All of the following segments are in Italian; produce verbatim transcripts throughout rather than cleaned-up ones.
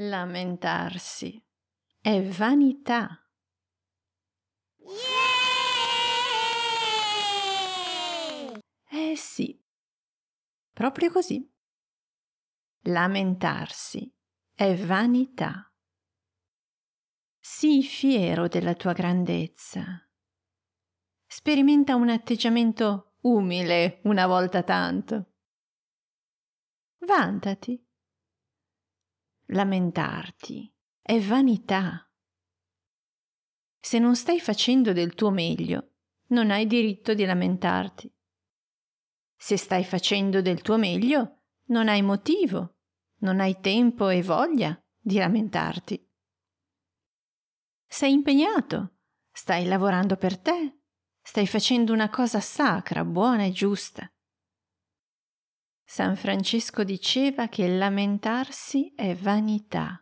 Lamentarsi è vanità. Yeah! Eh sì, proprio così. Lamentarsi è vanità. Sii fiero della tua grandezza. Sperimenta un atteggiamento umile una volta tanto. Vantati. Lamentarti è vanità. Se non stai facendo del tuo meglio, non hai diritto di lamentarti. Se stai facendo del tuo meglio, non hai motivo, non hai tempo e voglia di lamentarti. Sei impegnato, stai lavorando per te, stai facendo una cosa sacra, buona e giusta. San Francesco diceva che lamentarsi è vanità.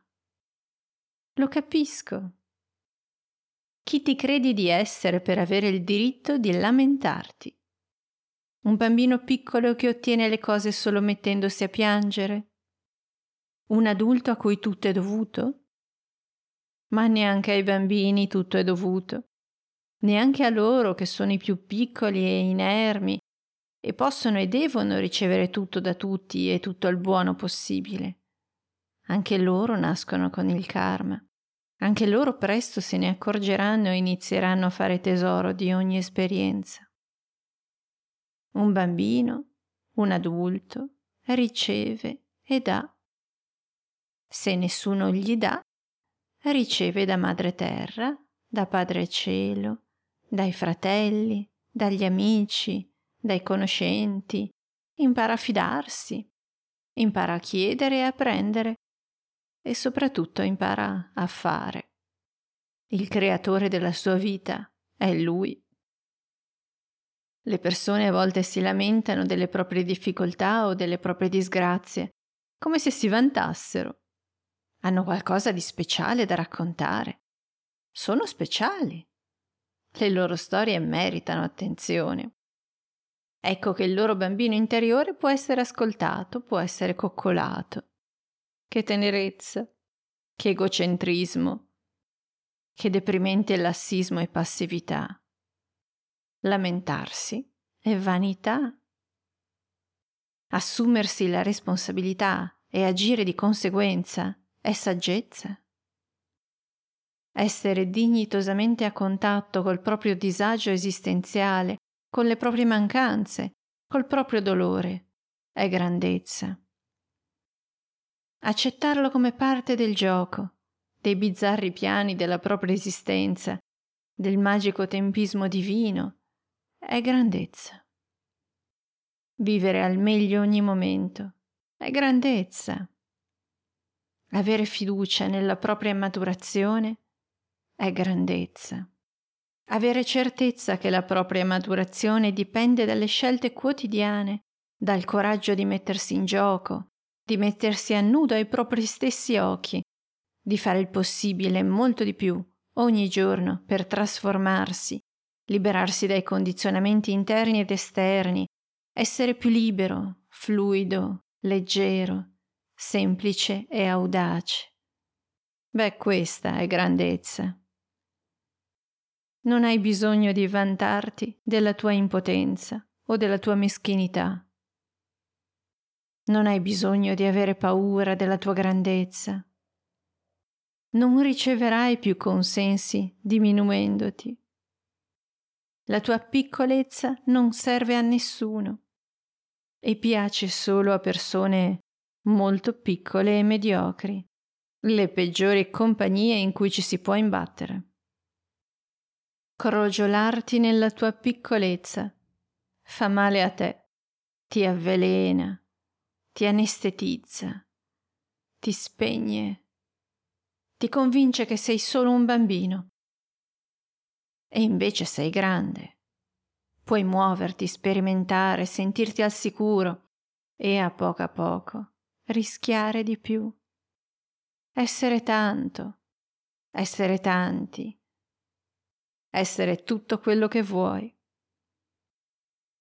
Lo capisco. Chi ti credi di essere per avere il diritto di lamentarti? Un bambino piccolo che ottiene le cose solo mettendosi a piangere? Un adulto a cui tutto è dovuto? Ma neanche ai bambini tutto è dovuto. Neanche a loro che sono i più piccoli e inermi, e possono e devono ricevere tutto da tutti e tutto il buono possibile. Anche loro nascono con il karma. Anche loro presto se ne accorgeranno e inizieranno a fare tesoro di ogni esperienza. Un bambino, un adulto, riceve e dà. Se nessuno gli dà, riceve da Madre Terra, da Padre Cielo, dai fratelli, dagli amici, dai conoscenti, impara a fidarsi, impara a chiedere e a prendere e soprattutto impara a fare. Il creatore della sua vita è lui. Le persone a volte si lamentano delle proprie difficoltà o delle proprie disgrazie, come se si vantassero. Hanno qualcosa di speciale da raccontare. Sono speciali. Le loro storie meritano attenzione. Ecco che il loro bambino interiore può essere ascoltato, può essere coccolato. Che tenerezza, che egocentrismo, che deprimente lassismo e passività. Lamentarsi è vanità. Assumersi la responsabilità e agire di conseguenza è saggezza. Essere dignitosamente a contatto col proprio disagio esistenziale, con le proprie mancanze, col proprio dolore, è grandezza. Accettarlo come parte del gioco, dei bizzarri piani della propria esistenza, del magico tempismo divino, è grandezza. Vivere al meglio ogni momento, è grandezza. Avere fiducia nella propria maturazione è grandezza. Avere certezza che la propria maturazione dipende dalle scelte quotidiane, dal coraggio di mettersi in gioco, di mettersi a nudo ai propri stessi occhi, di fare il possibile e molto di più ogni giorno per trasformarsi, liberarsi dai condizionamenti interni ed esterni, essere più libero, fluido, leggero, semplice e audace. Beh, questa è grandezza. Non hai bisogno di vantarti della tua impotenza o della tua meschinità. Non hai bisogno di avere paura della tua grandezza. Non riceverai più consensi diminuendoti. La tua piccolezza non serve a nessuno e piace solo a persone molto piccole e mediocri, le peggiori compagnie in cui ci si può imbattere. Crogiolarti nella tua piccolezza fa male a te, ti avvelena, ti anestetizza, ti spegne, ti convince che sei solo un bambino. E invece sei grande, puoi muoverti, sperimentare, sentirti al sicuro e a poco a poco rischiare di più. Essere tanto, essere tanti. Essere tutto quello che vuoi.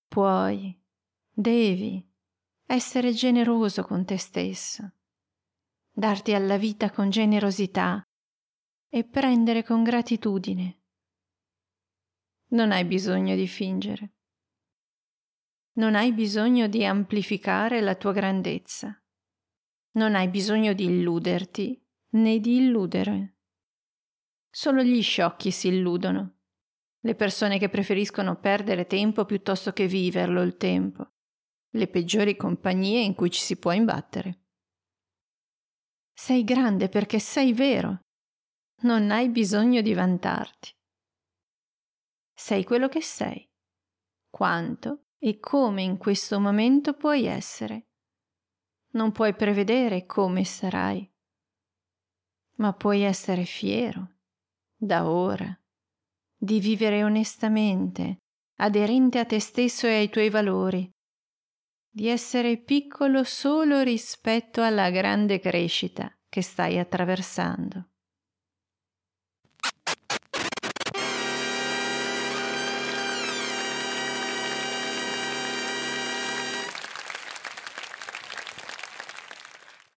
Puoi, devi essere generoso con te stesso. darti alla vita con generosità e prendere con gratitudine. Non hai bisogno di fingere. Non hai bisogno di amplificare la tua grandezza. Non hai bisogno di illuderti né di illudere. Solo gli sciocchi si illudono. Le persone che preferiscono perdere tempo piuttosto che viverlo il tempo. Le peggiori compagnie in cui ci si può imbattere. Sei grande perché sei vero. Non hai bisogno di vantarti. Sei quello che sei. Quanto e come in questo momento puoi essere. Non puoi prevedere come sarai, ma puoi essere fiero, da ora, di vivere onestamente, aderente a te stesso e ai tuoi valori, di essere piccolo solo rispetto alla grande crescita che stai attraversando.